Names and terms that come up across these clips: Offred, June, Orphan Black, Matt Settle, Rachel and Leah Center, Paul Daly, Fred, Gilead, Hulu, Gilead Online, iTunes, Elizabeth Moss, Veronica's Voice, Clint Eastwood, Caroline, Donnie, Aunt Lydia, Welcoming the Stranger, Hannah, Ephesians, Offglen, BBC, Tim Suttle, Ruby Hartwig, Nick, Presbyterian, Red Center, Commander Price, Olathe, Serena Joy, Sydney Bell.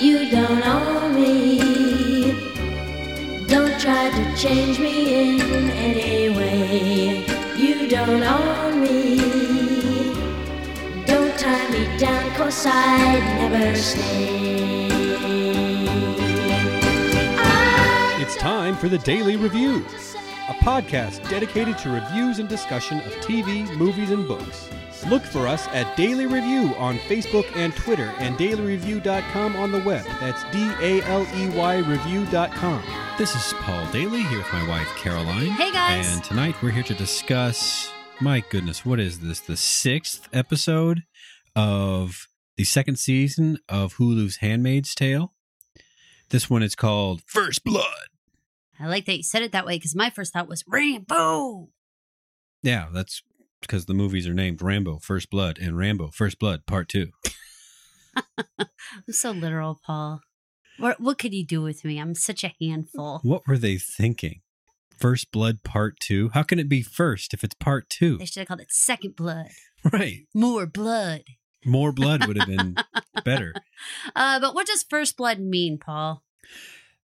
You don't own me. Don't try to change me in any way. You don't own me. Don't tie me down, 'cause I'd never stay. It's time for the Daily Review, a podcast dedicated to reviews and discussion of TV, movies, and books. Look for us at Daily Review on Facebook and Twitter and dailyreview.com on the web. That's DALEY review.com. This is Paul Daly here with my wife, Caroline. Hey, guys. And tonight we're here to discuss, my goodness, what is this? The 6th episode of the 2nd season of Hulu's Handmaid's Tale. This one is called First Blood. I like that you said it that way, because my first thought was Rambo. Yeah, that's because the movies are named Rambo, First Blood, and Rambo, First Blood, Part 2. I'm so literal, Paul. What could you do with me? I'm such a handful. What were they thinking? First Blood, Part 2? How can it be first if it's Part 2? They should have called it Second Blood. Right. More blood. More blood would have been better. But what does First Blood mean, Paul?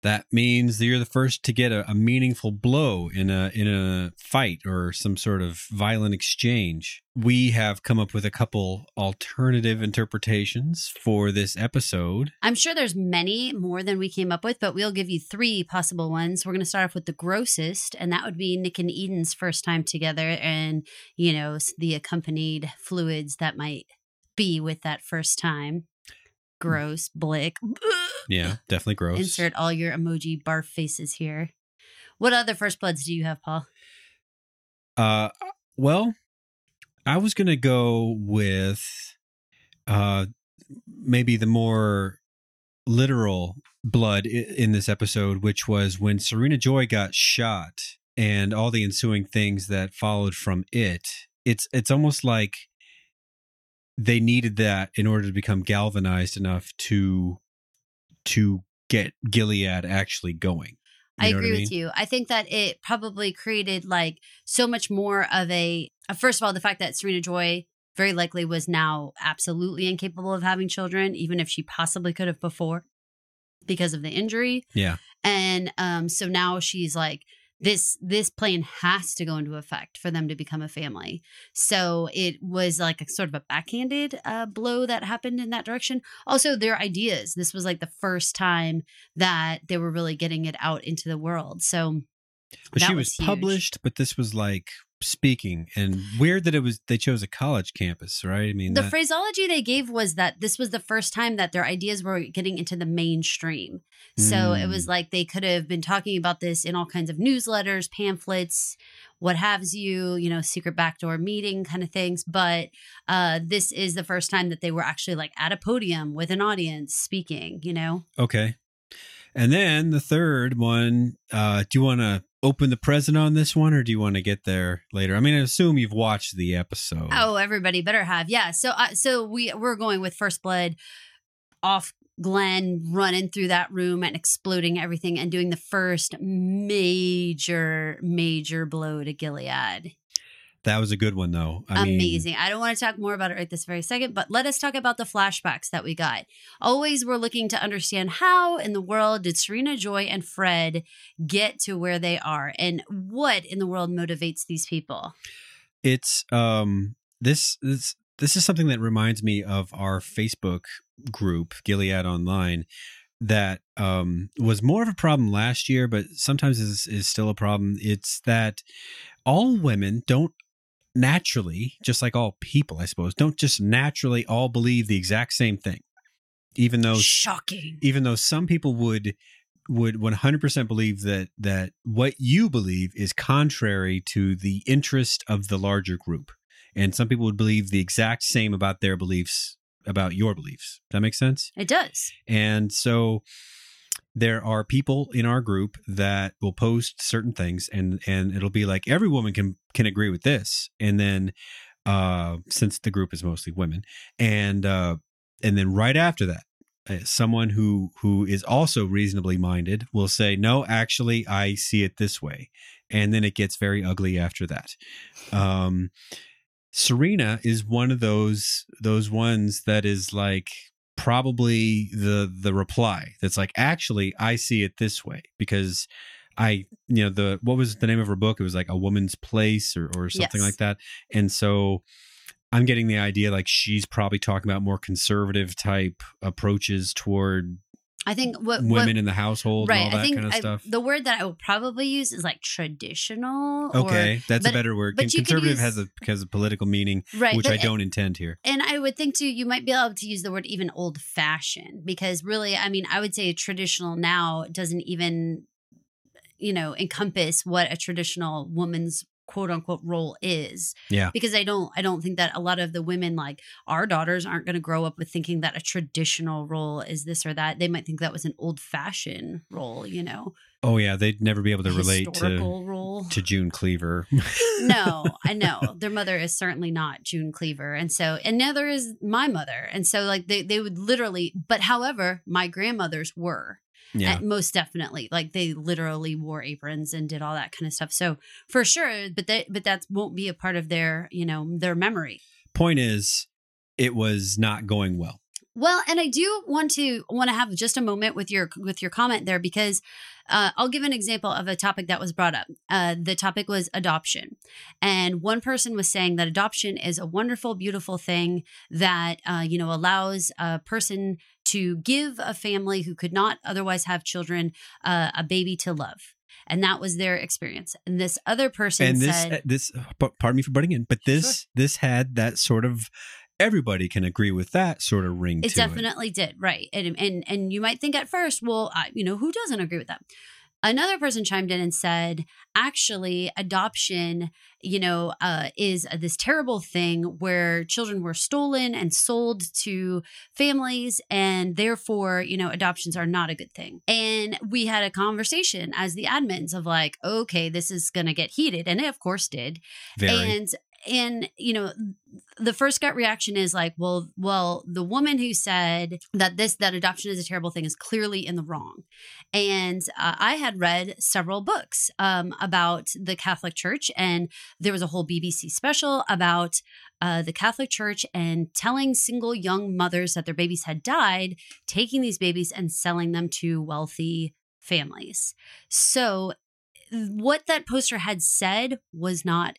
That means that you're the first to get a meaningful blow in a fight or some sort of violent exchange. We have come up with a couple alternative interpretations for this episode. I'm sure there's many more than we came up with, but we'll give you 3 possible ones. We're going to start off with the grossest, and that would be Nick and Eden's first time together and, you know, the accompanied fluids that might be with that first time. Gross, blick. Yeah, definitely gross. Insert all your emoji barf faces here. What other first bloods do you have, Paul? Well, I was going to go with maybe the more literal blood in this episode, which was when Serena Joy got shot and all the ensuing things that followed from it. It's almost like they needed that in order to become galvanized enough to get Gilead actually going. I agree with you. I think that it probably created like so much more of a first of all, the fact that Serena Joy very likely was now absolutely incapable of having children, even if she possibly could have before because of the injury. Yeah. And so now she's like, This plan has to go into effect for them to become a family. So it was like a sort of a backhanded blow that happened in that direction. Also, their ideas. This was like the first time that they were really getting it out into the world. So she was published, but this was like speaking. And weird that they chose a college campus, right? I mean, the phraseology they gave was that this was the first time that their ideas were getting into the mainstream. So it was like they could have been talking about this in all kinds of newsletters, pamphlets, what have you, you know, secret backdoor meeting kind of things. But this is the first time that they were actually like at a podium with an audience speaking, you know? Okay. And then the third one, do you want to open the present on this one, or do you want to get there later? I mean, I assume you've watched the episode. Oh, everybody better have. Yeah. So we're going with First Blood, Offglen running through that room and exploding everything and doing the first major blow to Gilead. That was a good one, though. Amazing. I don't want to talk more about it right this very second, but let us talk about the flashbacks that we got. Always, we're looking to understand how in the world did Serena Joy and Fred get to where they are, and what in the world motivates these people. It's this is something that reminds me of our Facebook group, Gilead Online, that was more of a problem last year, but sometimes is still a problem. It's that all women don't naturally, just like all people, I suppose, don't just naturally all believe the exact same thing, even though shocking, even though some people would 100% believe that what you believe is contrary to the interest of the larger group. And some people would believe the exact same about their beliefs, about your beliefs. Does that make sense? It does. And so there are people in our group that will post certain things and it'll be like, every woman can agree with this. And then, since the group is mostly women and then right after that, someone who is also reasonably minded will say, no, actually I see it this way. And then it gets very ugly after that. Serena is one of those ones that is like probably the reply that's like, actually, I see it this way because I, you know, the, what was the name of her book? It was like A Woman's Place or something like that. And so I'm getting the idea like she's probably talking about more conservative type approaches toward, I think, women in the household, right, and all that kind of stuff. The word that I will probably use is like traditional. Okay, that's a better word. But conservative has a political meaning, right, which I don't intend here. And I would think, too, you might be able to use the word even old-fashioned because really, I mean, I would say traditional now doesn't even, you know, encompass what a traditional woman's quote unquote role is. Yeah. Because I don't think that a lot of the women, like our daughters, aren't going to grow up with thinking that a traditional role is this or that. They might think that was an old fashioned role, you know? Oh yeah. They'd never be able to relate to June Cleaver. No, I know. Their mother is certainly not June Cleaver. And so, and neither is my mother. And so like they would literally, but however, my grandmothers were. Yeah. Most definitely. Like they literally wore aprons and did all that kind of stuff. So for sure, but that won't be a part of their, you know, their memory. Point is, it was not going well. Well, and I do want to have just a moment with your comment there, because I'll give an example of a topic that was brought up. The topic was adoption. And one person was saying that adoption is a wonderful, beautiful thing that, you know, allows a person to give a family who could not otherwise have children a baby to love. And that was their experience. And this other person said, pardon me for butting in, but this had that sort of, everybody can agree with that sort of ring to it. It definitely did. Right. And you might think at first, well, you know, who doesn't agree with that? Another person chimed in and said, actually, adoption, you know, is this terrible thing where children were stolen and sold to families, and therefore, you know, adoptions are not a good thing. And we had a conversation as the admins of like, okay, this is going to get heated. And it, of course, did. And, you know, the first gut reaction is like, well, the woman who said that adoption is a terrible thing is clearly in the wrong. And I had read several books about the Catholic Church, and there was a whole BBC special about the Catholic Church and telling single young mothers that their babies had died, taking these babies and selling them to wealthy families. So what that poster had said was not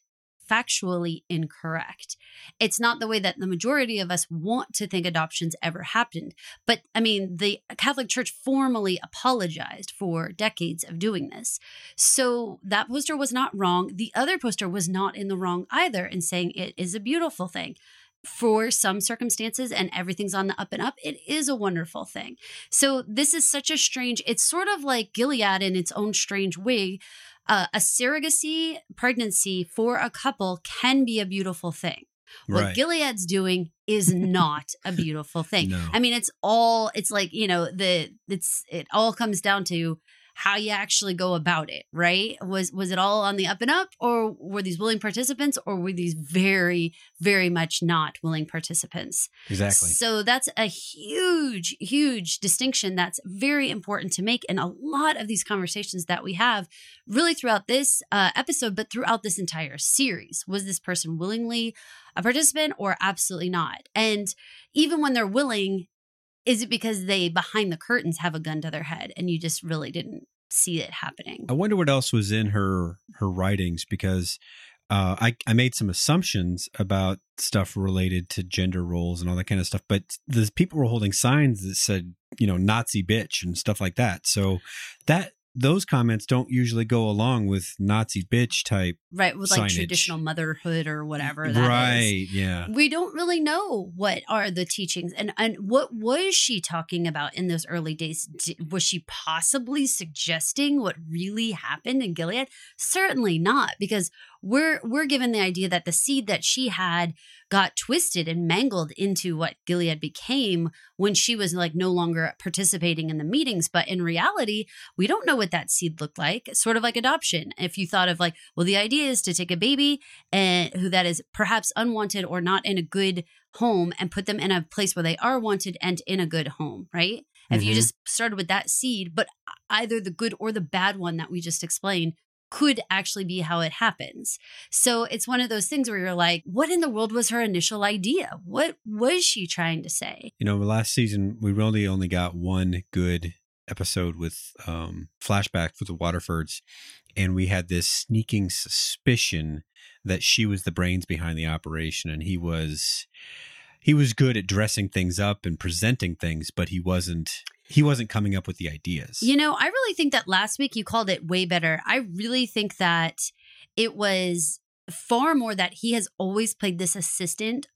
factually incorrect. It's not the way that the majority of us want to think adoptions ever happened. But I mean, the Catholic Church formally apologized for decades of doing this. So that poster was not wrong. The other poster was not in the wrong either in saying it is a beautiful thing. For some circumstances, and everything's on the up and up, it is a wonderful thing. So this is such a strange, it's sort of like Gilead in its own strange way. A surrogacy pregnancy for a couple can be a beautiful thing. What Gilead's doing is not a beautiful thing. No. I mean, it all comes down to how you actually go about it, right? Was it all on the up and up, or were these willing participants, or were these very, very much not willing participants? Exactly. So that's a huge, huge distinction that's very important to make. And a lot of these conversations that we have really throughout this episode, but throughout this entire series, was this person willingly a participant or absolutely not? And even when they're willing, is it because they, behind the curtains, have a gun to their head and you just really didn't see it happening? I wonder what else was in her writings, because I made some assumptions about stuff related to gender roles and all that kind of stuff. But the people were holding signs that said, you know, Nazi bitch and stuff like that. So that those comments don't usually go along with Nazi bitch type. Right. With like signage. Traditional motherhood or whatever. That right. Is. Yeah. We don't really know what are the teachings and what was she talking about in those early days? Was she possibly suggesting what really happened in Gilead? Certainly not, because we're given the idea that the seed that she had got twisted and mangled into what Gilead became when she was like no longer participating in the meetings. But in reality, we don't know what that seed looked like. It's sort of like adoption. If you thought of like, well, the idea is to take a baby and who that is perhaps unwanted or not in a good home and put them in a place where they are wanted and in a good home, right? Mm-hmm. If you just started with that seed, but either the good or the bad one that we just explained could actually be how it happens. So it's one of those things where you're like, what in the world was her initial idea? What was she trying to say? You know, last season, we really only got one good episode with flashback for the Waterfords. And we had this sneaking suspicion that she was the brains behind the operation. And he was good at dressing things up and presenting things, but he wasn't coming up with the ideas. You know, I really think that last week you called it way better. I really think that it was far more that he has always played this assistant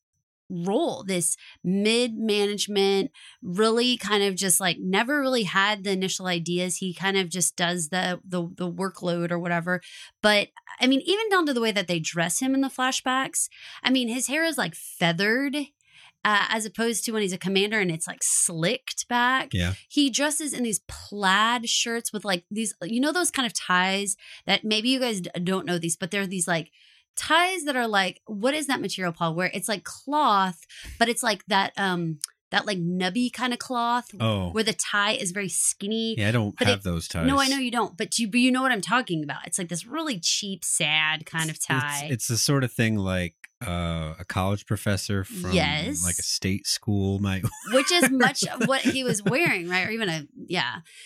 role, this mid-management, really kind of just like never really had the initial ideas. He kind of just does the workload or whatever. But I mean, even down to the way that they dress him in the flashbacks, I mean, his hair is like feathered. As opposed to when he's a commander and it's like slicked back. Yeah. He dresses in these plaid shirts with like these, you know, those kind of ties that maybe you guys don't know these, but they're these like ties that are like, what is that material, Paul? Where it's like cloth, but it's like that like nubby kind of cloth where the tie is very skinny. Yeah, I don't have those ties. No, I know you don't, but you know what I'm talking about. It's like this really cheap, sad kind of tie. It's the sort of thing like, a college professor from like a state school might wear. Which is much of what he was wearing, right? Or even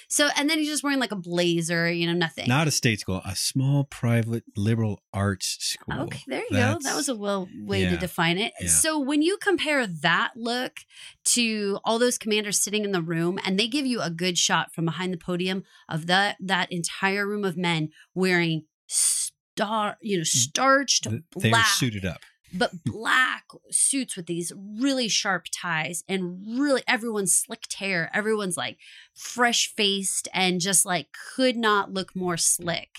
So, and then he's just wearing like a blazer, you know, nothing. Not a state school, a small private liberal arts school. Okay, there you go. That was a way to define it. Yeah. So when you compare that look to all those commanders sitting in the room, and they give you a good shot from behind the podium of that entire room of men wearing starched black. They're suited up. But black suits with these really sharp ties and really everyone's slicked hair. Everyone's like fresh faced and just like could not look more slick.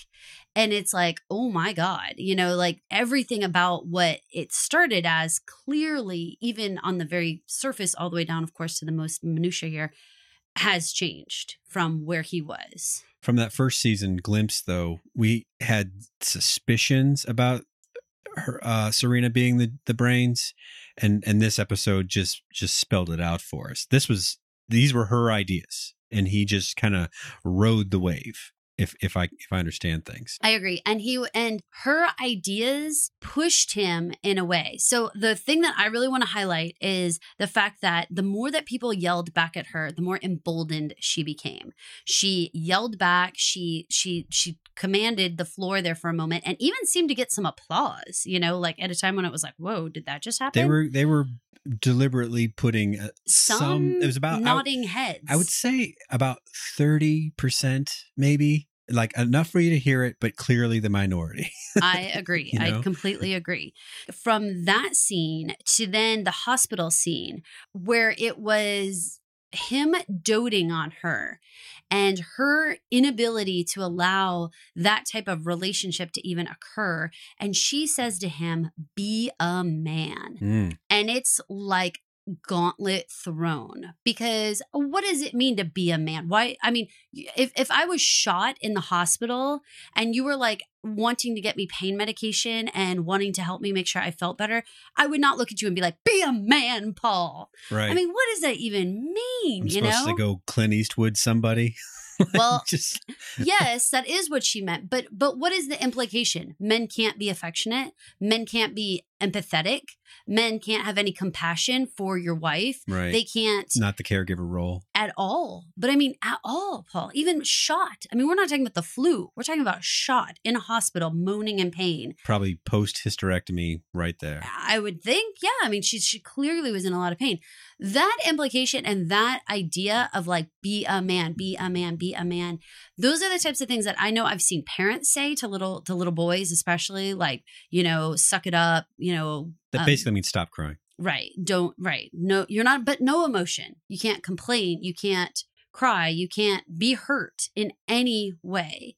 And it's like, oh my God, you know, like everything about what it started as clearly, even on the very surface, all the way down, of course, to the most minutiae here, has changed from where he was. From that first season glimpse, though, we had suspicions about her, Serena being the brains, and this episode just spelled it out for us. These were her ideas, and he just kind of rode the wave. If I understand things, I agree. And her ideas pushed him in a way. So the thing that I really want to highlight is the fact that the more that people yelled back at her, the more emboldened she became. She yelled back. She commanded the floor there for a moment, and even seemed to get some applause. You know, like at a time when it was like, "Whoa, did that just happen?" They were deliberately putting some. It was about nodding heads. I would say about 30%, maybe. Like enough for you to hear it, but clearly the minority. I agree. You know? I completely agree. From that scene to then the hospital scene where it was him doting on her and her inability to allow that type of relationship to even occur. And she says to him, be a man. Mm. And it's like gauntlet thrown, because what does it mean to be a man? Why? I mean, if I was shot in the hospital and you were like wanting to get me pain medication and wanting to help me make sure I felt better, I would not look at you and be like, be a man, Paul. Right. I mean, what does that even mean? I'm supposed to go Clint Eastwood somebody. Well, yes, that is what she meant. But what is the implication? Men can't be affectionate. Men can't be empathetic. Men can't have any compassion for your wife. Right. They can't. Not the caregiver role. At all. But I mean, at all, Paul. Even shot. I mean, we're not talking about the flu. We're talking about shot in a hospital, moaning in pain. Probably post-hysterectomy right there. I would think. Yeah. I mean, she clearly was in a lot of pain. That implication and that idea of like, be a man, be a man, be a man. Those are the types of things that I know I've seen parents say to little boys, especially like, you know, suck it up, you know. That basically means stop crying. Right. No, you're not, but no emotion. You can't complain. You can't cry. You can't be hurt in any way,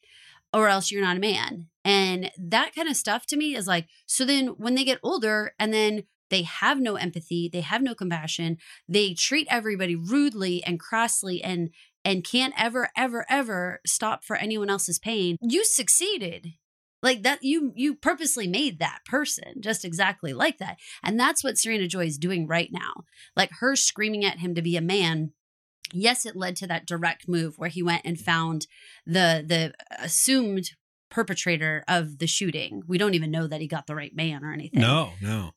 or else you're not a man. And that kind of stuff to me is like, so then when they get older and then they have no empathy, they have no compassion, they treat everybody rudely and crassly and can't ever, ever, ever stop for anyone else's pain. You succeeded. Like that, you purposely made that person just exactly like that. And that's what Serena Joy is doing right now. Like her screaming at him to be a man. Yes, it led to that direct move where he went and found the assumed perpetrator of the shooting. We don't even know that he got the right man or anything. No.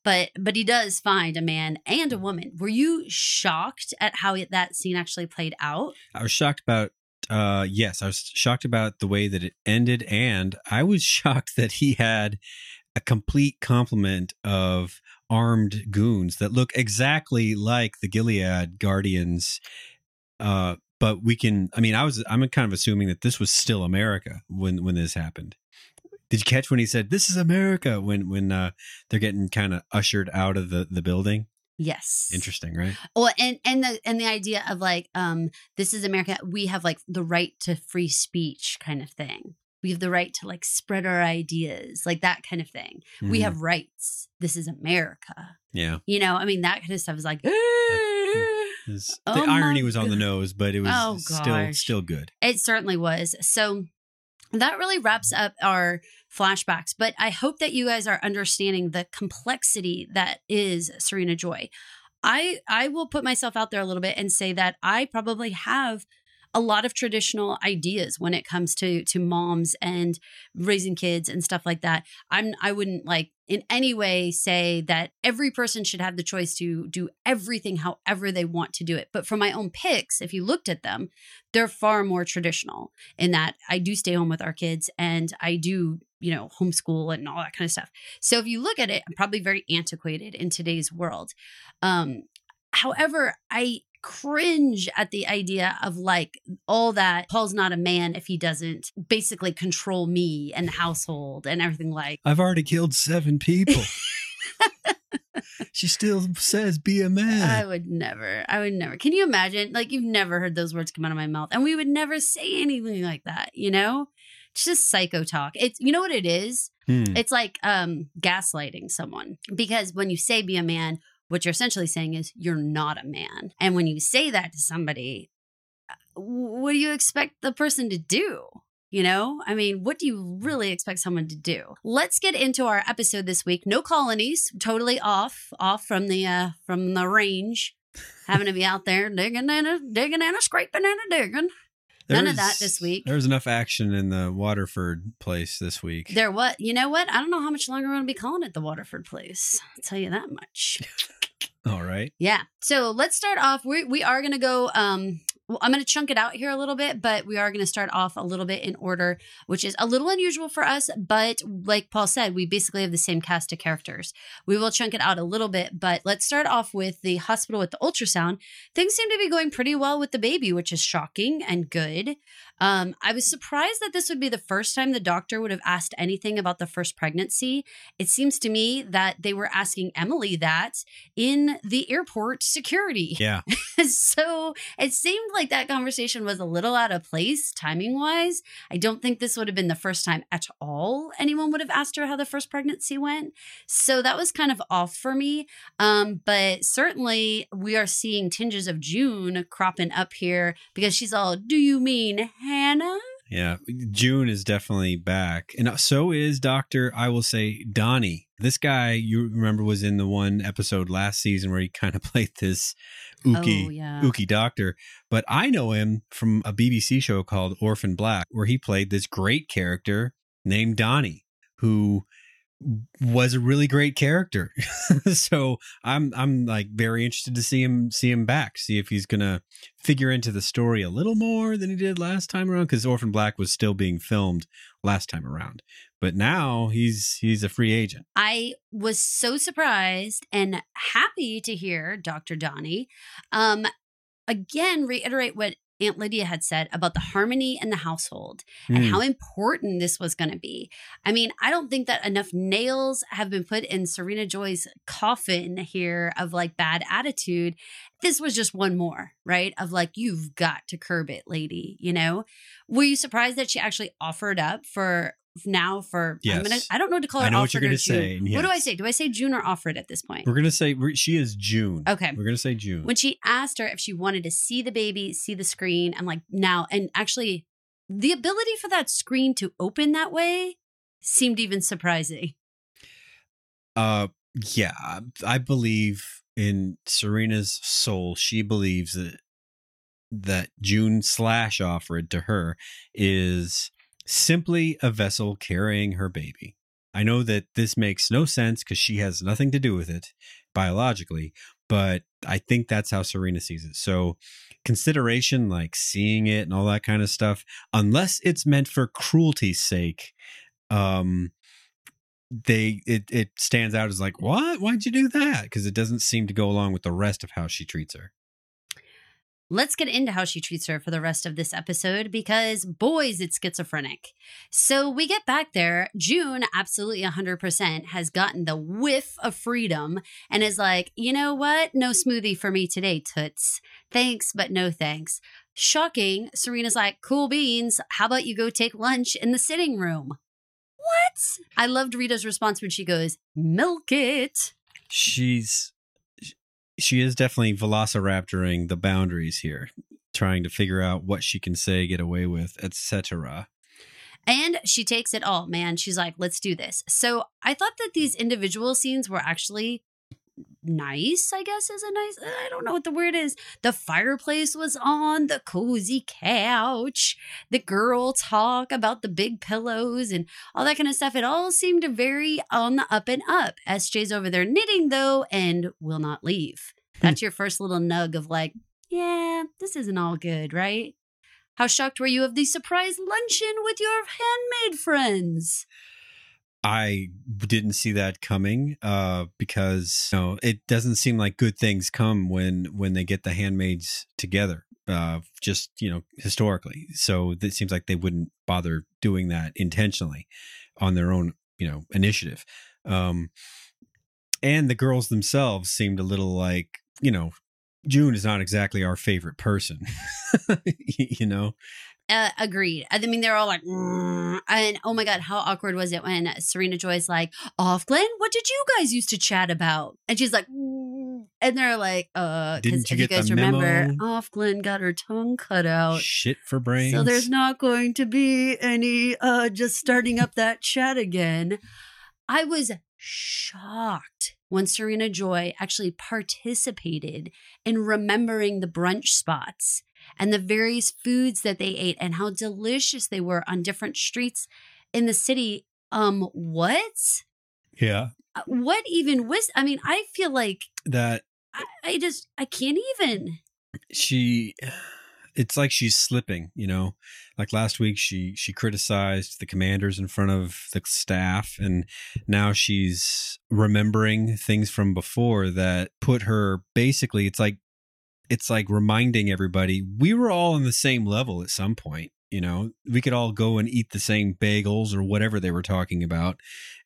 But he does find a man and a woman. Were you shocked at how that scene actually played out? I was shocked about, yes, I was shocked about the way that it ended. And I was shocked that he had a complete complement of armed goons that look exactly like the Gilead Guardians. But we can, I mean, I'm kind of assuming that this was still America when this happened. Did you catch when he said, "This is America," when they're getting kind of ushered out of the building? Yes. Interesting, right? Well, and the idea of like, this is America. We have like the right to free speech kind of thing. We have the right to like spread our ideas, like that kind of thing. Mm-hmm. We have rights. This is America. Yeah. You know, I mean, that kind of stuff is like, the irony was on the nose, but it was still good. It certainly was. So that really wraps up our flashbacks. But I hope that you guys are understanding the complexity that is Serena Joy. I will put myself out there a little bit and say that I probably have a lot of traditional ideas when it comes to moms and raising kids and stuff like that. I wouldn't like in any way say that every person should have the choice to do everything however they want to do it. But for my own picks, if you looked at them, they're far more traditional in that I do stay home with our kids and I do, you know, homeschool and all that kind of stuff. So if you look at it, I'm probably very antiquated in today's world. However, I cringe at the idea of like all that Paul's not a man if he doesn't basically control me and the household and everything. Like, I've already killed 7 people. She still says be a man. I would never. Can you imagine? Like, you've never heard those words come out of my mouth, and we would never say anything like that, you know? It's just psycho talk. It's, you know what it is? It's like gaslighting someone, because when you say be a man, what you're essentially saying is you're not a man. And when you say that to somebody, what do you expect the person to do? You know, I mean, what do you really expect someone to do? Let's get into our episode this week. No colonies, totally off from the range, having to be out there digging and a scraping and a digging. None of that this week. There was enough action in the Waterford place this week. There was. You know what? I don't know how much longer we're going to be calling it the Waterford place. I'll tell you that much. All right. Yeah. So let's start off. We are going to go. I'm going to chunk it out here a little bit, but we are going to start off a little bit in order, which is a little unusual for us. But like Paul said, we basically have the same cast of characters. We will chunk it out a little bit, but let's start off with the hospital with the ultrasound. Things seem to be going pretty well with the baby, which is shocking and good. I was surprised that this would be the first time the doctor would have asked anything about the first pregnancy. It seems to me that they were asking Emily that in the airport security. Yeah. So it seemed like that conversation was a little out of place timing wise. I don't think this would have been the first time at all anyone would have asked her how the first pregnancy went. So that was kind of off for me. But certainly we are seeing tinges of June cropping up here, because she's all, "Do you mean Hannah?" Yeah, June is definitely back. And so is Dr., I will say, Donnie. This guy, you remember, was in the one episode last season where he kind of played this ooky doctor. But I know him from a BBC show called Orphan Black, where he played this great character named Donnie, who was a really great character. So I'm like very interested to see him back, see if he's gonna figure into the story a little more than he did last time around, because Orphan Black was still being filmed last time around, but now he's a free agent. I was so surprised and happy to hear Dr. Donnie again reiterate what Aunt Lydia had said about the harmony in the household and how important this was going to be. I mean, I don't think that enough nails have been put in Serena Joy's coffin here of like bad attitude. This was just one more, right? Of like, you've got to curb it, lady, you know? Were you surprised that she actually offered up for yes. I don't know to call her Offred or June. Yes. What do I say? Do I say June or Offred at this point? We're going to say she is June. Okay. We're going to say June. When she asked her if she wanted to see the baby, see the screen, I'm like, now, and actually the ability for that screen to open that way seemed even surprising. Yeah, I believe in Serena's soul. She believes that June / Offred to her is simply a vessel carrying her baby. I know that this makes no sense because she has nothing to do with it biologically, but I think that's how Serena sees it. So consideration, like seeing it and all that kind of stuff, unless it's meant for cruelty's sake, it stands out as like, what? Why'd you do that? Because it doesn't seem to go along with the rest of how she treats her. Let's get into how she treats her for the rest of this episode, because boys, it's schizophrenic. So we get back there. June, absolutely 100%, has gotten the whiff of freedom and is like, you know what? No smoothie for me today, toots. Thanks, but no thanks. Shocking. Serena's like, cool beans. How about you go take lunch in the sitting room? What? I loved Rita's response when she goes, milk it. She is definitely velociraptoring the boundaries here, trying to figure out what she can say, get away with, etc. And she takes it all, man. She's like, let's do this. So I thought that these individual scenes were actually nice, I guess is a nice, I don't know what the word is. The fireplace was on, the cozy couch, the girl talk about the big pillows and all that kind of stuff. It all seemed very on the up and up. SJ's over there knitting though and will not leave. That's your first little nug of like, yeah, this isn't all good, right? How shocked were you of the surprise luncheon with your handmaid friends? I didn't see that coming because it doesn't seem like good things come when they get the handmaids together, just, historically. So it seems like they wouldn't bother doing that intentionally on their own, initiative. And the girls themselves seemed a little like, June is not exactly our favorite person, Agreed. I mean, they're all like, and oh my God, how awkward was it when Serena Joy's like, Offglen, what did you guys used to chat about? And she's like, and they're like, didn't you guys remember, Offglen got her tongue cut out. Shit for brains. So there's not going to be any, just starting up that chat again. I was shocked when Serena Joy actually participated in remembering the brunch spots and the various foods that they ate and how delicious they were on different streets in the city. What? Yeah. What even was, I mean, I feel like that I can't even. It's like she's slipping, like last week she criticized the commanders in front of the staff, and now she's remembering things from before that put her basically, it's like reminding everybody we were all on the same level at some point, we could all go and eat the same bagels or whatever they were talking about.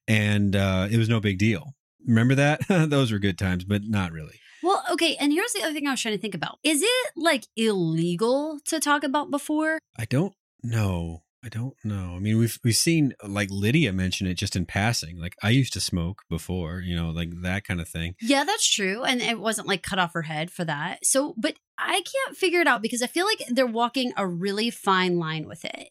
And it was no big deal. Remember that? Those were good times, but not really. Well, okay. And here's the other thing I was trying to think about. Is it like illegal to talk about before? I don't know. I mean, we've seen like Lydia mention it just in passing. Like I used to smoke before, like that kind of thing. Yeah, that's true. And it wasn't like cut off her head for that. So, but I can't figure it out because I feel like they're walking a really fine line with it.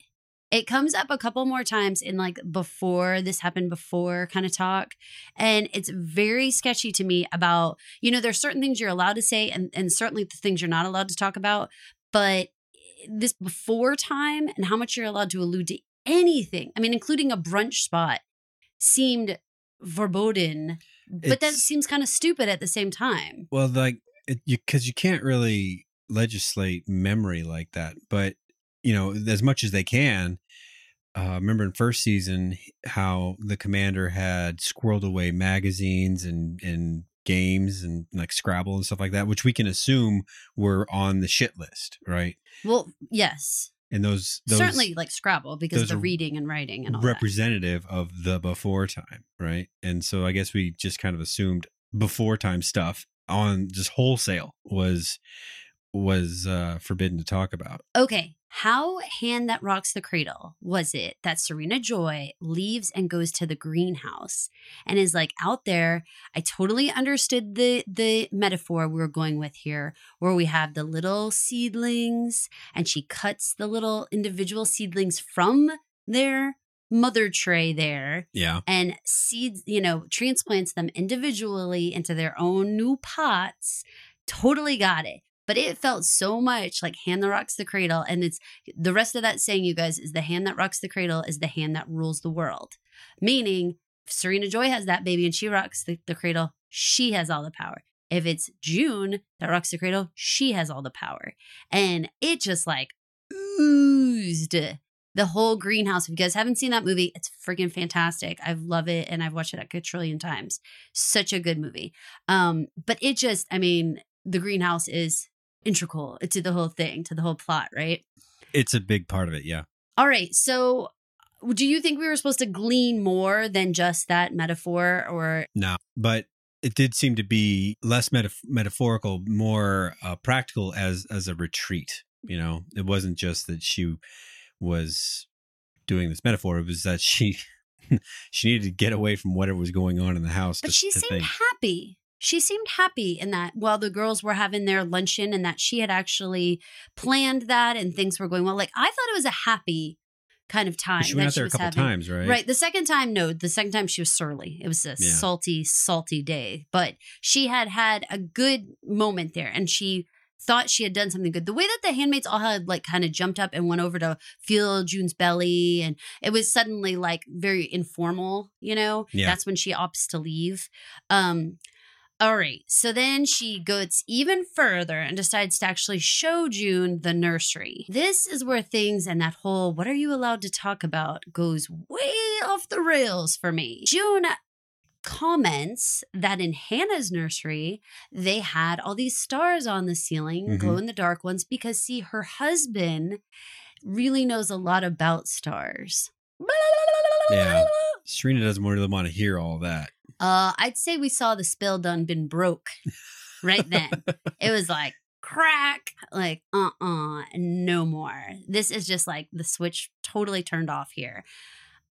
It comes up a couple more times in like before this happened before kind of talk. And it's very sketchy to me about, there's certain things you're allowed to say and certainly the things you're not allowed to talk about. But this before time and how much you're allowed to allude to anything, I mean, including a brunch spot, seemed verboten, but that seems kind of stupid at the same time. Well, because you can't really legislate memory like that, but as much as they can. Remember in first season how the commander had squirreled away magazines and games and like Scrabble and stuff like that, which we can assume were on the shit list, right? Well, yes. And those certainly like Scrabble, because the reading and writing and all representative that. Of the before time, right? And so I guess we just kind of assumed before time stuff on just wholesale was forbidden to talk about. Okay. How Hand That Rocks the Cradle was it that Serena Joy leaves and goes to the greenhouse and is like out there? I totally understood the metaphor we're going with here, where we have the little seedlings and she cuts the little individual seedlings from their mother tray there. Yeah. And seeds, transplants them individually into their own new pots. Totally got it. But it felt so much like hand that rocks the cradle. And it's the rest of that saying, you guys, is the hand that rocks the cradle is the hand that rules the world. Meaning, if Serena Joy has that baby and she rocks the cradle, she has all the power. If it's June that rocks the cradle, she has all the power. And it just like oozed the whole greenhouse. If you guys haven't seen that movie, it's freaking fantastic. I love it. And I've watched it like a trillion times. Such a good movie. But it just, I mean, the greenhouse is integral to the whole thing, to the whole plot, right? It's a big part of it. Yeah. All right. So do you think we were supposed to glean more than just that metaphor or? No, but it did seem to be less metaphorical, more practical as a retreat. You know, it wasn't just that she was doing this metaphor. It was that she needed to get away from whatever was going on in the house. But she seemed happy. She seemed happy in that while the girls were having their luncheon and that she had actually planned that and things were going well. Like, I thought it was a happy kind of time. She went out there a couple times, right? Right. The second time, no. The second time she was surly. It was a salty, salty day. But she had had a good moment there and she thought she had done something good. The way that the handmaids all had like kind of jumped up and went over to feel June's belly. And it was suddenly like very informal, you know? Yeah. That's when she opts to leave. All right. So then she goes even further and decides to actually show June the nursery. This is where things and that whole, what are you allowed to talk about, goes way off the rails for me. June comments that in Hannah's nursery, they had all these stars on the ceiling, glow in the dark ones, because see, her husband really knows a lot about stars. Yeah. Serena doesn't really want to hear all that. I'd say we saw the spell done been broke right then. It was like crack, like, no more. This is just like the switch totally turned off here.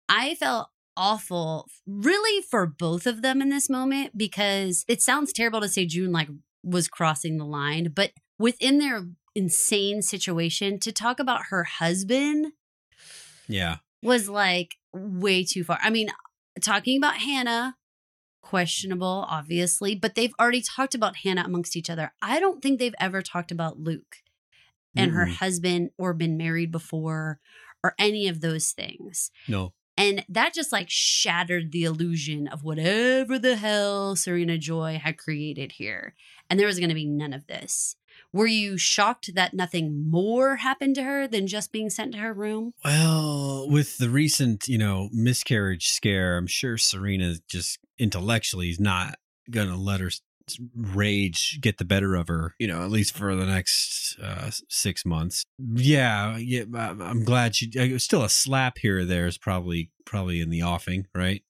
I felt awful really for both of them in this moment because it sounds terrible to say June like was crossing the line, but within their insane situation to talk about her husband was like way too far. I mean, talking about Hannah, questionable, obviously, but they've already talked about Hannah amongst each other. I don't think they've ever talked about Luke and her husband or been married before or any of those things. No. And that just like shattered the illusion of whatever the hell Serena Joy had created here. And there was going to be none of this. Were you shocked that nothing more happened to her than just being sent to her room? Well, with the recent, you know, miscarriage scare, I'm sure Serena just intellectually is not going to let her rage get the better of her, you know, at least for the next 6 months. Yeah, I'm glad she still a slap here or there is probably in the offing, right?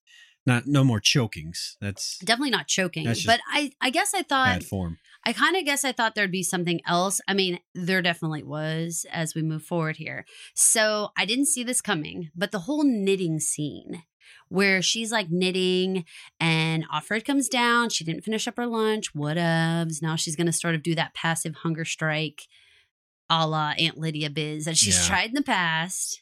No more chokings. That's definitely not choking. But I guess I thought bad form. I kind of guess I thought there'd be something else. I mean, there definitely was as we move forward here. So I didn't see this coming, but the whole knitting scene where she's like knitting and Offred comes down. She didn't finish up her lunch. Whatevs. Now she's going to sort of do that passive hunger strike a la Aunt Lydia biz that she's tried in the past.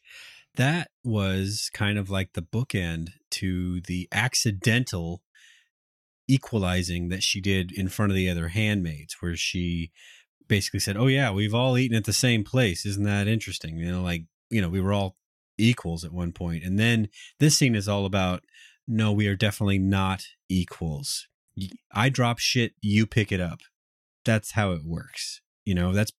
That was kind of like the bookend to the accidental equalizing that she did in front of the other handmaids, where she basically said, oh yeah, we've all eaten at the same place. Isn't that interesting? You know, like, you know, we were all equals at one point. And then this scene is all about, no, we are definitely not equals. I drop shit, you pick it up. That's how it works. You know, that's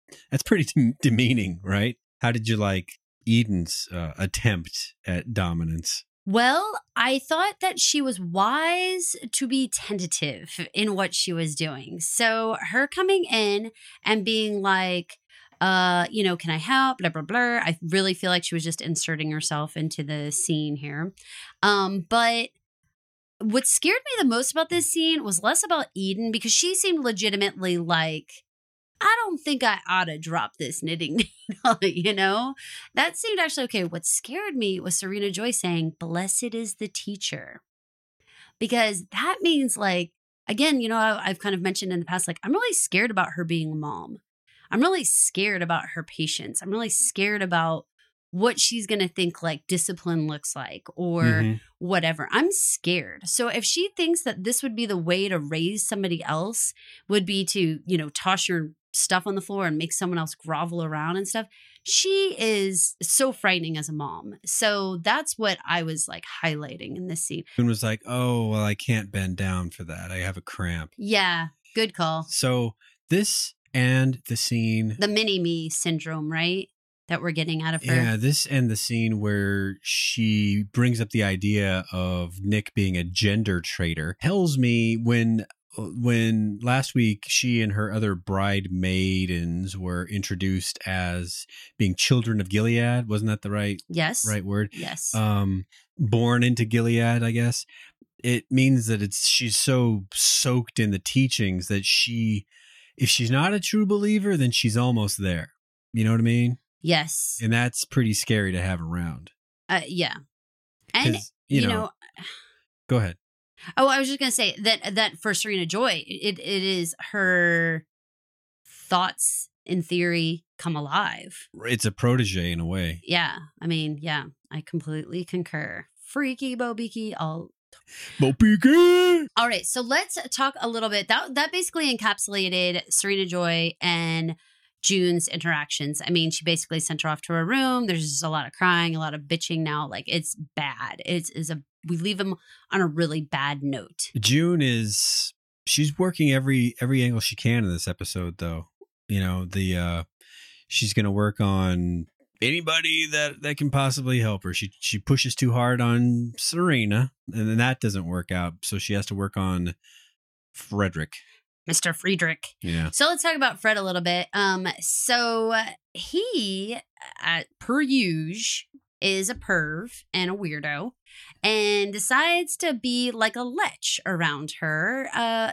pretty demeaning, right? How did you like Eden's attempt at dominance? Well, I thought that she was wise to be tentative in what she was doing. So her coming in and being like, you know, can I help? Blah, blah, blah. I really feel like she was just inserting herself into the scene here. But what scared me the most about this scene was less about Eden, because she seemed legitimately like, I don't think I ought to drop this knitting needle, you know? That seemed actually okay. What scared me was Serena Joy saying, blessed is the teacher. Because that means like, again, you know, I've kind of mentioned in the past, like, I'm really scared about her being a mom. I'm really scared about her patience. I'm really scared about what she's going to think like discipline looks like or whatever. I'm scared. So if she thinks that this would be the way to raise somebody else would be to, you know, toss your stuff on the floor and makes someone else grovel around and stuff. She is so frightening as a mom. So that's what I was like highlighting in this scene. June was like, oh, well, I can't bend down for that. I have a cramp. Yeah, good call. So this and the scene. The mini-me syndrome, right? That we're getting out of her. Yeah, this and the scene where she brings up the idea of Nick being a gender traitor tells me when last week she and her other bridemaidens were introduced as being children of Gilead. Wasn't that the right word? Yes. Born into Gilead, I guess. It means that she's so soaked in the teachings that if she's not a true believer, then she's almost there. You know what I mean? Yes. And that's pretty scary to have around. Yeah. And, you know, go ahead. Oh, I was just going to say that for Serena Joy, it is her thoughts, in theory, come alive. It's a protege in a way. Yeah. I mean, yeah, I completely concur. Freaky Bobiki, Bobiki! All right. So let's talk a little bit. That basically encapsulated Serena Joy and June's interactions. I mean, she basically sent her off to her room. There's just a lot of crying, a lot of bitching now. Like, it's bad. We leave him on a really bad note. June she's working every angle she can in this episode, though. You know, she's going to work on anybody that can possibly help her. She pushes too hard on Serena, and then that doesn't work out. So she has to work on Frederick. Mr. Friedrich. Yeah. So let's talk about Fred a little bit. So he, per usual, is a perv and a weirdo and decides to be like a lech around her.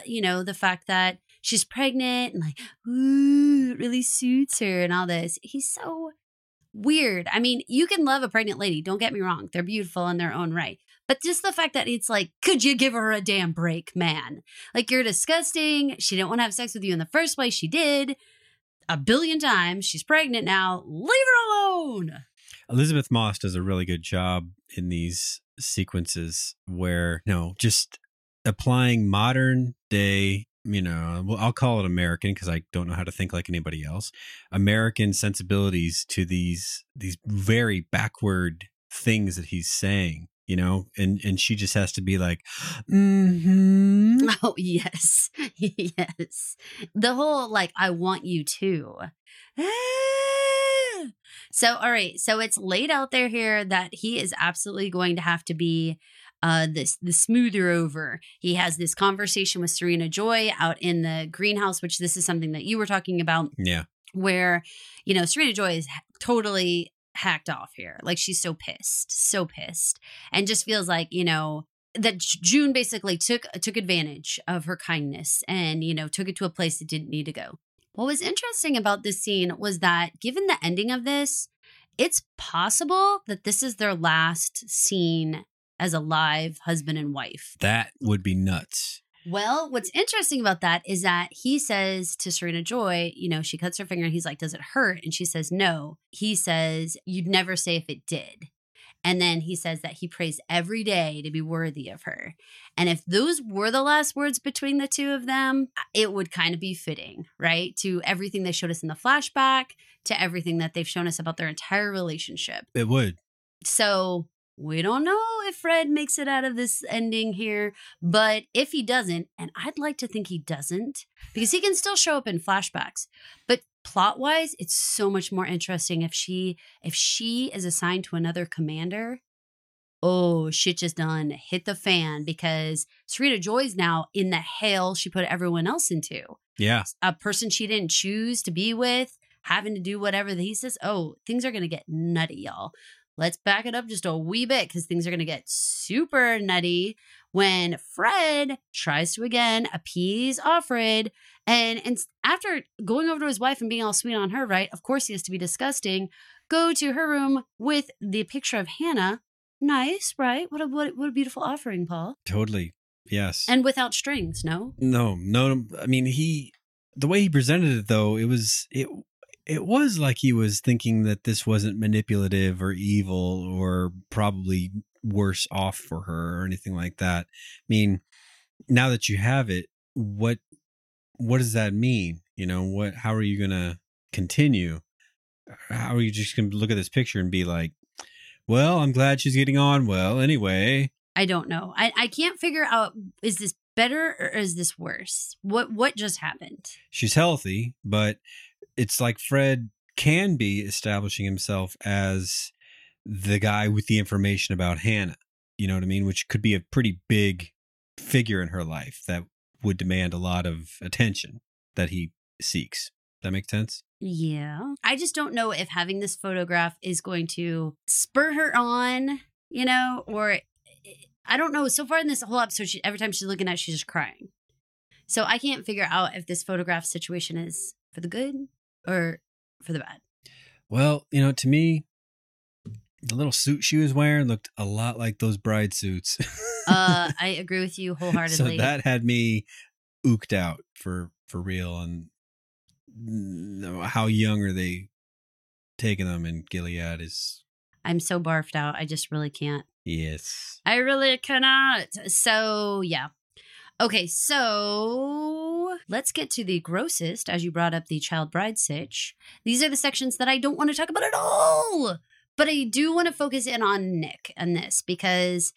You know, the fact that she's pregnant and like, ooh, it really suits her and all this. He's so weird. I mean, you can love a pregnant lady. Don't get me wrong. They're beautiful in their own right. But just the fact that it's like, could you give her a damn break, man? Like, you're disgusting. She didn't want to have sex with you in the first place. She did a billion times. She's pregnant now. Leave her alone. Elizabeth Moss does a really good job in these sequences where, you know, just applying modern day, you know, well, I'll call it American because I don't know how to think like anybody else. American sensibilities to these very backward things that he's saying, you know, and she just has to be like, mm-hmm. Oh, yes. Yes. The whole, like, I want you to. So, all right. So it's laid out there here that he is absolutely going to have to be the smoother over. He has this conversation with Serena Joy out in the greenhouse, which this is something that you were talking about. Yeah. Where, you know, Serena Joy is totally hacked off here. Like, she's so pissed and just feels like, you know, that June basically took advantage of her kindness and, you know, took it to a place it didn't need to go. What was interesting about this scene was that, given the ending of this, it's possible that this is their last scene as a live husband and wife. That would be nuts. Well, what's interesting about that is that he says to Serena Joy, you know, she cuts her finger and he's like, does it hurt? And she says, no. He says, you'd never say if it did. And then he says that he prays every day to be worthy of her. And if those were the last words between the two of them, it would kind of be fitting, right? To everything they showed us in the flashback, to everything that they've shown us about their entire relationship. It would. So we don't know if Fred makes it out of this ending here, but if he doesn't, and I'd like to think he doesn't, because he can still show up in flashbacks, but plot-wise, it's so much more interesting if she is assigned to another commander. Oh, shit just done. Hit the fan, because Serena Joy's now in the hell she put everyone else into. Yeah. A person she didn't choose to be with, having to do whatever he says. Oh, things are going to get nutty, y'all. Let's back it up just a wee bit, because things are going to get super nutty when Fred tries to, again, appease Offred. And after going over to his wife and being all sweet on her, right, of course he has to be disgusting, go to her room with the picture of Hannah. Nice, right? What a beautiful offering, Paul. Totally, yes. And without strings, no? No. I mean, the way he presented it, though, it was like he was thinking that this wasn't manipulative or evil or probably worse off for her or anything like that. I mean, now that you have it, what does that mean? You know, what? How are you going to continue? How are you just going to look at this picture and be like, well, I'm glad she's getting on well anyway? I don't know. I can't figure out, is this better or is this worse? What just happened? She's healthy, but it's like Fred can be establishing himself as the guy with the information about Hannah, you know what I mean? Which could be a pretty big figure in her life that would demand a lot of attention that he seeks. That make sense? Yeah. I just don't know if having this photograph is going to spur her on, you know, or I don't know. So far in this whole episode, every time she's looking at it, she's just crying. So I can't figure out if this photograph situation is for the good or for the bad. Well, you know, to me, the little suit she was wearing looked a lot like those bride suits. I agree with you wholeheartedly. So that had me ooked out for real on how young are they taking them in Gilead is... I'm so barfed out. I just really can't. Yes. I really cannot. So, yeah. Okay, so let's get to the grossest, as you brought up the child bride sitch. These are the sections that I don't want to talk about at all. But I do want to focus in on Nick and this, because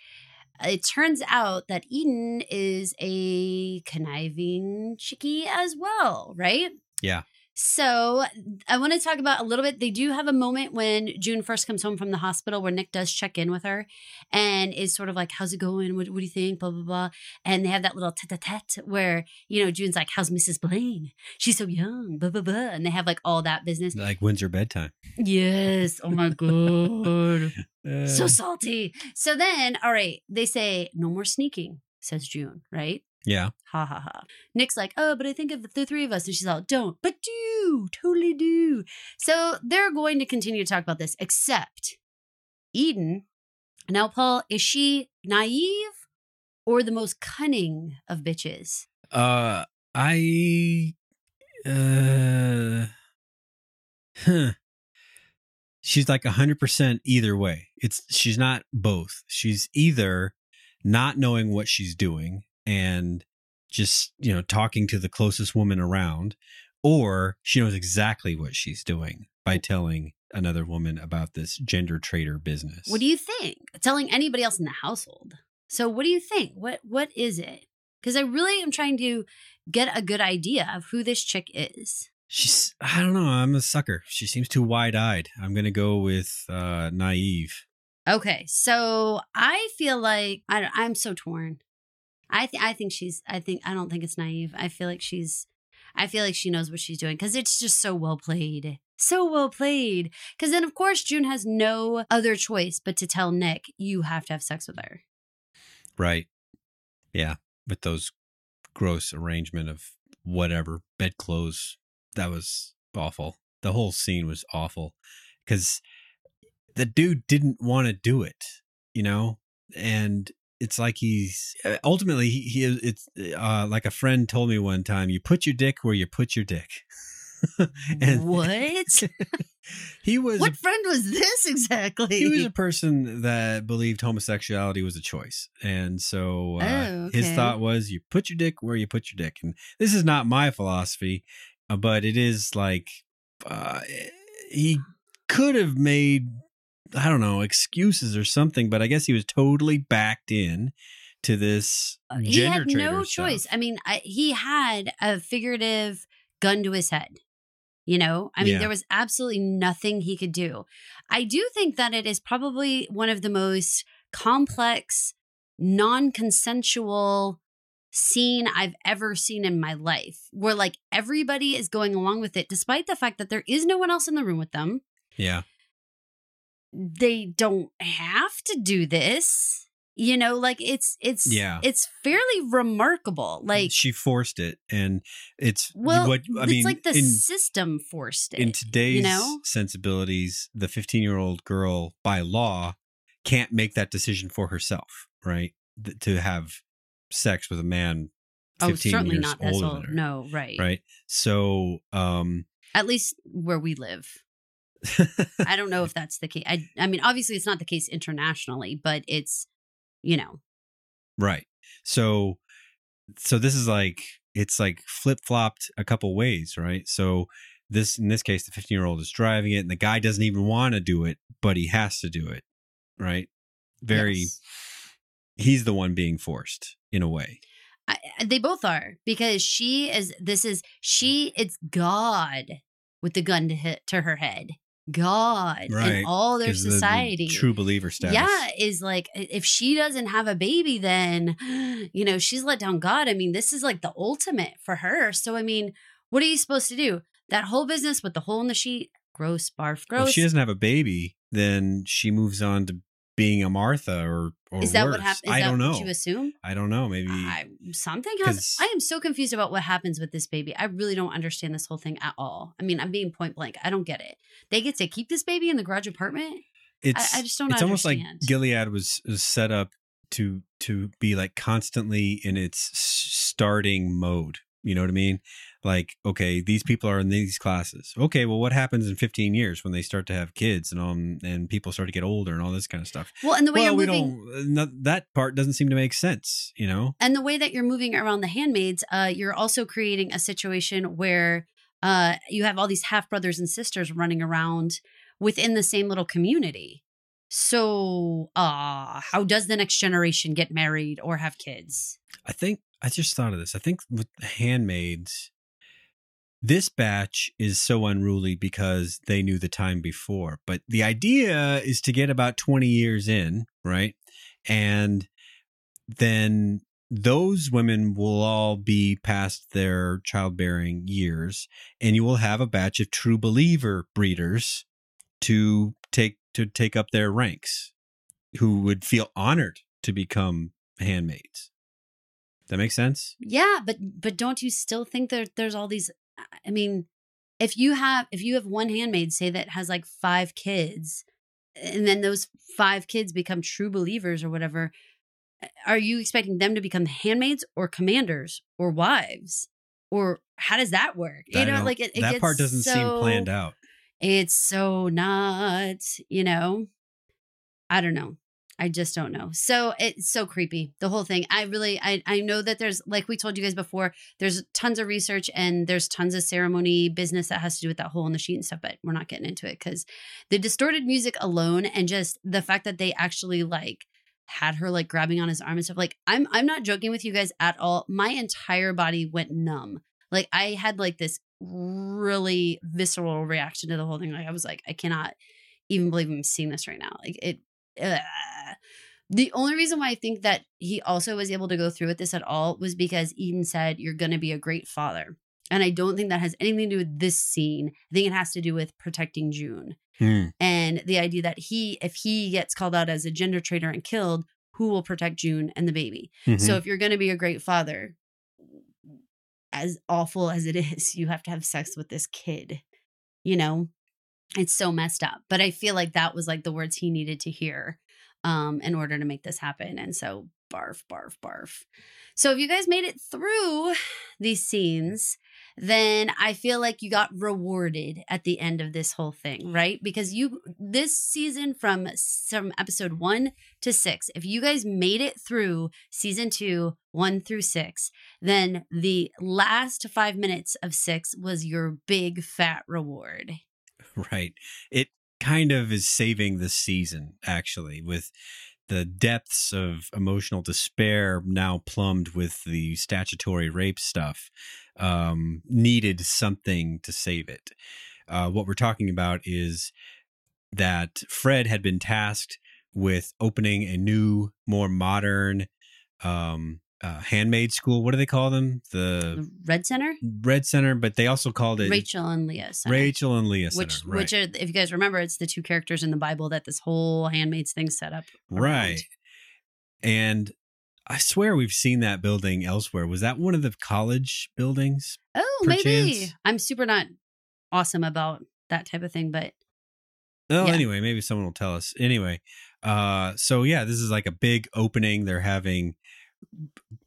it turns out that Eden is a conniving chickie as well, right? Yeah. So I want to talk about a little bit. They do have a moment when June first comes home from the hospital where Nick does check in with her and is sort of like, how's it going? What do you think? Blah, blah, blah. And they have that little tete-a-tete where, you know, June's like, how's Mrs. Blaine? She's so young. Blah, blah, blah. And they have like all that business. Like, when's your bedtime? Yes. Oh, my God. So salty. So then, all right, they say, no more sneaking, says June, right? Yeah. Ha ha ha. Nick's like, oh, but I think of the three of us. And she's all, don't, but do, totally do. So they're going to continue to talk about this, except Eden. Now, Paul, is she naive or the most cunning of bitches? She's like 100% either way. She's not both. She's either not knowing what she's doing and just, you know, talking to the closest woman around, or she knows exactly what she's doing by telling another woman about this gender traitor business. What do you think? Telling anybody else in the household. So what do you think? What is it? Because I really am trying to get a good idea of who this chick is. She's, I don't know. I'm a sucker. She seems too wide-eyed. I'm going to go with naive. Okay. So I feel like I'm so torn. I don't think it's naive. I feel like she knows what she's doing because it's just so well played. So well played. Because then, of course, June has no other choice but to tell Nick, you have to have sex with her. Right. Yeah. With those gross arrangement of whatever, bedclothes. That was awful. The whole scene was awful because the dude didn't want to do it, you know? And it's like he's ultimately it's like a friend told me one time, you put your dick where you put your dick. And what? What friend was this exactly? He was a person that believed homosexuality was a choice. And so his thought was, you put your dick where you put your dick. And this is not my philosophy, but it is like he could have made, I don't know, excuses or something, but I guess he was totally backed in to this gender traitor. He had no choice. Stuff. I mean, he had a figurative gun to his head, you know? I mean, yeah. There was absolutely nothing he could do. I do think that it is probably one of the most complex, non-consensual scene I've ever seen in my life, where like everybody is going along with it, despite the fact that there is no one else in the room with them. Yeah. They don't have to do this, you know, like it's fairly remarkable. Like she forced it and the system forced it. In today's sensibilities, the 15-year-old girl by law can't make that decision for herself, right? To have sex with a man 15 years not older than her. No, right. Right. So, at least where we live. I don't know if that's the case. I mean, obviously it's not the case internationally, but it's, you know. Right. So this is like, it's like flip-flopped a couple ways, right? So this, in this case, the 15-year-old is driving it, and the guy doesn't even want to do it, but he has to do it, right? Yes. He's the one being forced in a way. They both are, because it's God with the gun to her head. God, right, in all their society. The true believer status. Yeah, is like, if she doesn't have a baby, then, you know, she's let down God. I mean, this is like the ultimate for her. So, I mean, what are you supposed to do? That whole business with the hole in the sheet, gross, barf, gross. Well, if she doesn't have a baby, then she moves on to being a Martha or is that worse. What happens? I don't know. What you assume? I don't know. Maybe something happens. I am so confused about what happens with this baby. I really don't understand this whole thing at all. I mean, I'm being point blank. I don't get it. They get to keep this baby in the garage apartment. I just don't understand. It's almost like Gilead was set up to be like constantly in its starting mode. You know what I mean? Like, okay, these people are in these classes. Okay, well, what happens in 15 years when they start to have kids and people start to get older and all this kind of stuff? Well, and the way that part doesn't seem to make sense, you know? And the way that you're moving around the handmaids, you're also creating a situation where you have all these half-brothers and sisters running around within the same little community. So how does the next generation get married or have kids? I just thought of this. I think with handmaids, this batch is so unruly because they knew the time before. But the idea is to get about 20 years in, right? And then those women will all be past their childbearing years, and you will have a batch of true believer breeders to take up their ranks, who would feel honored to become handmaids. That makes sense? Yeah, but don't you still think that there's all these? I mean, if you have one handmaid, say, that has like 5 kids, and then those 5 kids become true believers or whatever, are you expecting them to become handmaids or commanders or wives? Or how does that work? You know, like that part doesn't seem planned out. It's so not, you know, I don't know. I just don't know. So it's so creepy, the whole thing. I know that there's, like we told you guys before, there's tons of research and there's tons of ceremony business that has to do with that hole in the sheet and stuff, but we're not getting into it because the distorted music alone and just the fact that they actually like had her like grabbing on his arm and stuff. Like, I'm not joking with you guys at all. My entire body went numb. Like, I had like this really visceral reaction to the whole thing. Like, I was like, I cannot even believe I'm seeing this right now. Like, it. The only reason why I think that he also was able to go through with this at all was because Eden said, "You're going to be a great father." And I don't think that has anything to do with this scene. I think it has to do with protecting June. And the idea that if he gets called out as a gender traitor and killed, who will protect June and the baby? Mm-hmm. So if you're going to be a great father, as awful as it is, you have to have sex with this kid, you know? It's so messed up, but I feel like that was like the words he needed to hear in order to make this happen. And so barf, barf, barf. So if you guys made it through these scenes, then I feel like you got rewarded at the end of this whole thing, right? Because this season from episode 1 to 6, if you guys made it through season 2, 1 through 6, then the last 5 minutes of 6 was your big fat reward. Right. It kind of is saving the season, actually, with the depths of emotional despair now plumbed with the statutory rape stuff, needed something to save it. What we're talking about is that Fred had been tasked with opening a new, more modern handmaid school. What do they call them? The Red Center? Red Center, but they also called it Rachel and Leah Center. Rachel and Leah Center, right. Which are, if you guys remember, it's the 2 characters in the Bible that this whole handmaids thing set up around. Right. And I swear we've seen that building elsewhere. Was that one of the college buildings? Oh, maybe. Chance? I'm super not awesome about that type of thing, but... Oh, yeah. Anyway, maybe someone will tell us. Anyway, so yeah, this is like a big opening. They're having...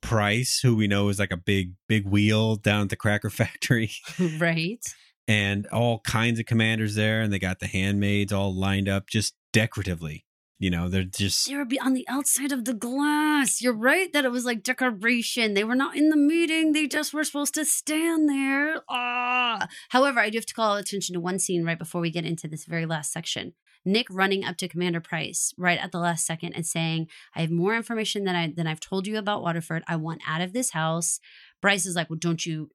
Price, who we know is like a big wheel down at the cracker factory. Right. And all kinds of commanders there. And they got the handmaids all lined up just decoratively You know, they're just... They would be on the outside of the glass. You're right that it was like decoration. They were not in the meeting. They just were supposed to stand there. Ah. However, I do have to call attention to one scene right before we get into this very last section. Nick running up to Commander Price right at the last second and saying, I have more information than I've told you about Waterford. I want out of this house. Bryce is like, well,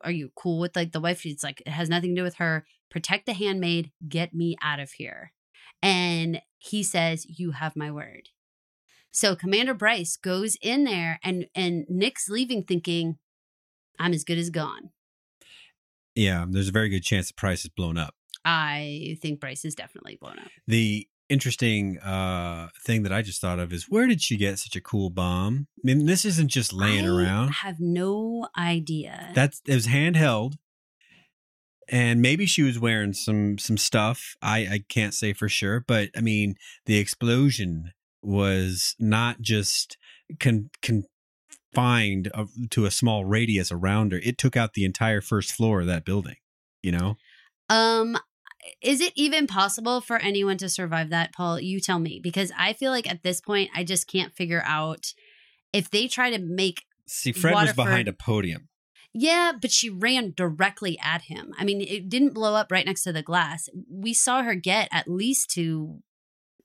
are you cool with like the wife? She's like, it has nothing to do with her. Protect the handmaid. Get me out of here. And he says, you have my word. So Commander Bryce goes in there and Nick's leaving thinking, I'm as good as gone. Yeah, there's a very good chance that Price is blown up. I think Bryce is definitely blown up. The interesting thing that I just thought of is, where did she get such a cool bomb? I mean, this isn't just laying around. I have no idea. It was handheld. And maybe she was wearing some stuff. I can't say for sure. But, I mean, the explosion was not just confined to a small radius around her. It took out the entire first floor of that building, you know? Is it even possible for anyone to survive that, Paul? You tell me. Because I feel like at this point, I just can't figure out if they try to make... See, Fred was behind a podium. Yeah, but she ran directly at him. I mean, it didn't blow up right next to the glass. We saw her get at least to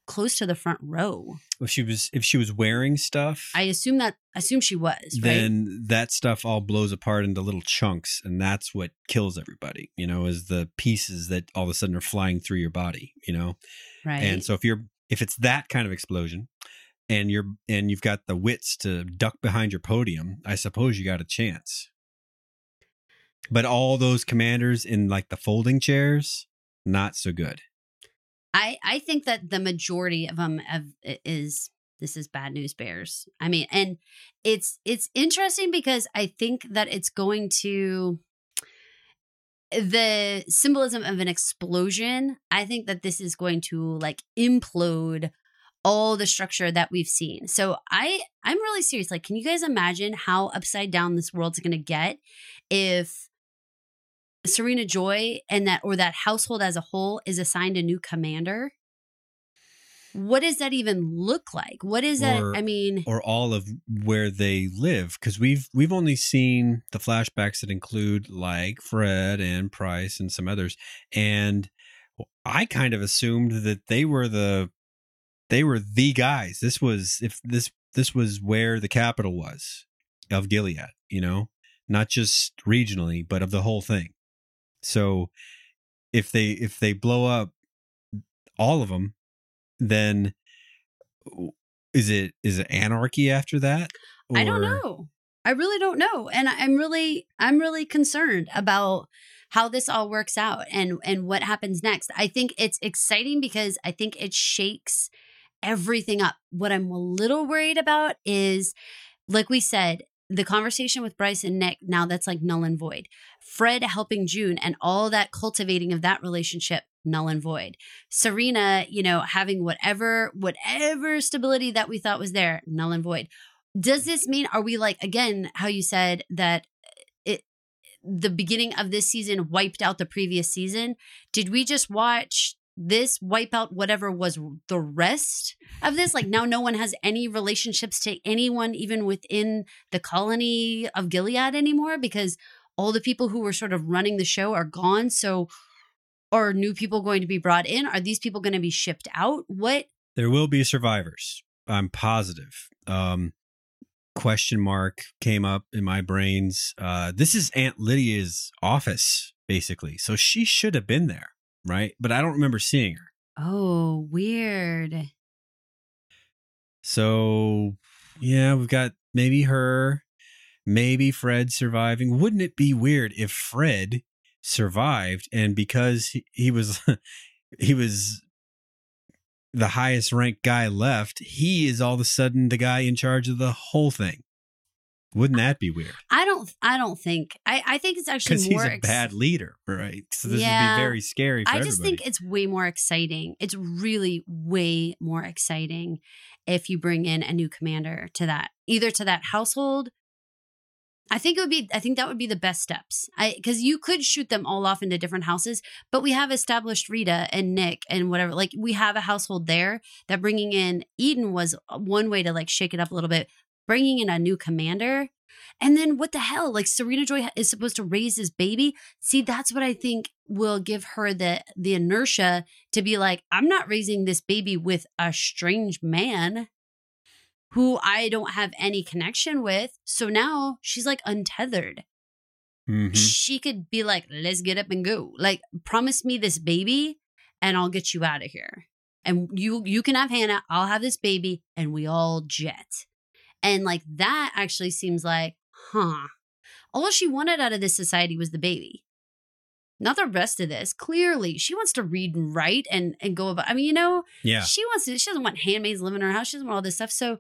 close to the front row. If she was wearing stuff, I assume she was. Then right? That stuff all blows apart into little chunks, and that's what kills everybody. You know, is the pieces that all of a sudden are flying through your body. You know, right? And so if it's that kind of explosion, and you've got the wits to duck behind your podium, I suppose you got a chance. But all those commanders in like the folding chairs, not so good. I think that the majority of them is bad news bears. I mean, and it's interesting because I think that it's going to the symbolism of an explosion. I think that this is going to like implode all the structure that we've seen. So I'm really serious. Like, can you guys imagine how upside down this world's going to get if Serena Joy and that household as a whole is assigned a new commander? What does that even look like? What is that? I mean, or all of where they live, because we've only seen the flashbacks that include like Fred and Price and some others, and I kind of assumed that they were the guys. This was this was where the capital was of Gilead, you know, not just regionally, but of the whole thing. So if they blow up all of them, then is it anarchy after that? Or? I don't know. I really don't know. And I'm really concerned about how this all works out and what happens next. I think it's exciting because I think it shakes everything up. What I'm a little worried about is, like we said, the conversation with Bryce and Nick, now that's like null and void. Fred helping June and all that cultivating of that relationship, null and void. Serena, you know, having whatever stability that we thought was there, null and void. Does this mean, are we like, again, how you said that the beginning of this season wiped out the previous season? Did we just watch this wipe out whatever was the rest of this? Like, now no one has any relationships to anyone even within the colony of Gilead anymore, because all the people who were sort of running the show are gone. So are new people going to be brought in? Are these people going to be shipped out? What? There will be survivors. I'm positive. Question mark came up in my brains. This is Aunt Lydia's office, basically. So she should have been there. Right. But I don't remember seeing her. Oh, weird. So, yeah, we've got maybe her, maybe Fred surviving. Wouldn't it be weird if Fred survived, and because he was the highest ranked guy left, he is all of a sudden the guy in charge of the whole thing? Wouldn't that be weird? I don't think it's actually more, he's a bad leader, right? So this would be very scary for everybody. I just think it's way more exciting. It's really way more exciting if you bring in a new commander to that, either to that household. I think that would be the best steps. Because you could shoot them all off into different houses, but we have established Rita and Nick and whatever. Like, we have a household there that bringing in Eden was one way to like shake it up a little bit, bringing in a new commander. And then what the hell? Like, Serena Joy is supposed to raise this baby. See, that's what I think will give her the inertia to be like, I'm not raising this baby with a strange man who I don't have any connection with. So now she's like untethered. Mm-hmm. She could be like, let's get up and go. Like, promise me this baby and I'll get you out of here. And you can have Hannah. I'll have this baby and we all jet. And like, that actually seems like, huh. All she wanted out of this society was the baby. Not the rest of this. Clearly, she wants to read and write and go about. I mean, you know, yeah. She doesn't want handmaids living in her house. She doesn't want all this stuff. So,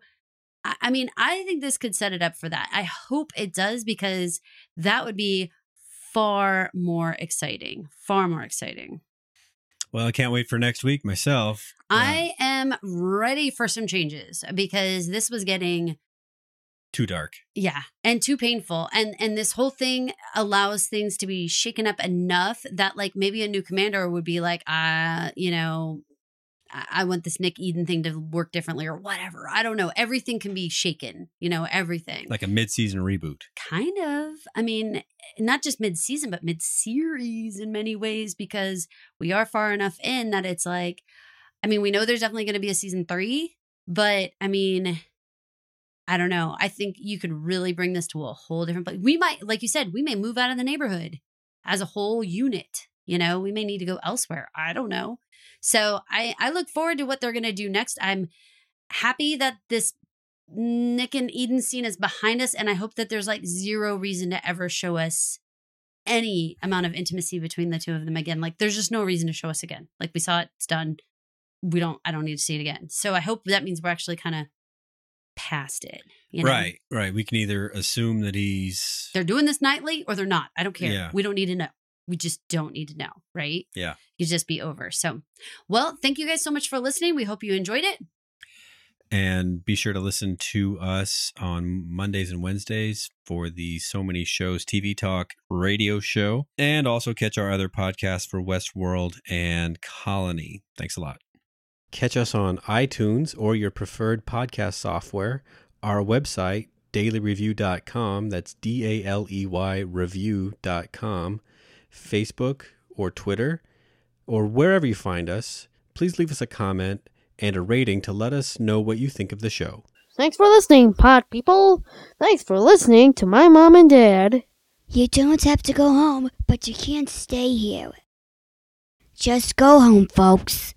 I mean, I think this could set it up for that. I hope it does, because that would be far more exciting. Far more exciting. Well, I can't wait for next week myself. Yeah. I am ready for some changes, because this was getting too dark. Yeah. And too painful. And this whole thing allows things to be shaken up enough that like maybe a new commander would be like, I want this Nick Eden thing to work differently or whatever. I don't know. Everything can be shaken, everything. Like a mid-season reboot. Kind of. I mean, not just mid-season, but mid-series in many ways, because we are far enough in that it's like, I mean, we know there's definitely going to be a season 3, but I mean, I don't know. I think you could really bring this to a whole different place. We might, like you said, we may move out of the neighborhood as a whole unit. We may need to go elsewhere. I don't know. So I look forward to what they're going to do next. I'm happy that this Nick and Eden scene is behind us. And I hope that there's like zero reason to ever show us any amount of intimacy between the two of them again. Like, there's just no reason to show us again. Like, we saw it. It's done. I don't need to see it again. So I hope that means we're actually kind of past it. Right. Right. We can either assume that they're doing this nightly or they're not. I don't care. Yeah. We don't need to know. We just don't need to know, right? Yeah. You just be over. So, well, thank you guys so much for listening. We hope you enjoyed it. And be sure to listen to us on Mondays and Wednesdays for the So Many Shows TV Talk radio show. And also catch our other podcasts for Westworld and Colony. Thanks a lot. Catch us on iTunes or your preferred podcast software. Our website, dailyreview.com. That's DALEY review.com. Facebook or Twitter or wherever you find us, please leave us a comment and a rating to let us know what you think of the show. Thanks for listening, pod people. Thanks for listening to my mom and dad. You don't have to go home, but you can't stay here. Just go home, folks.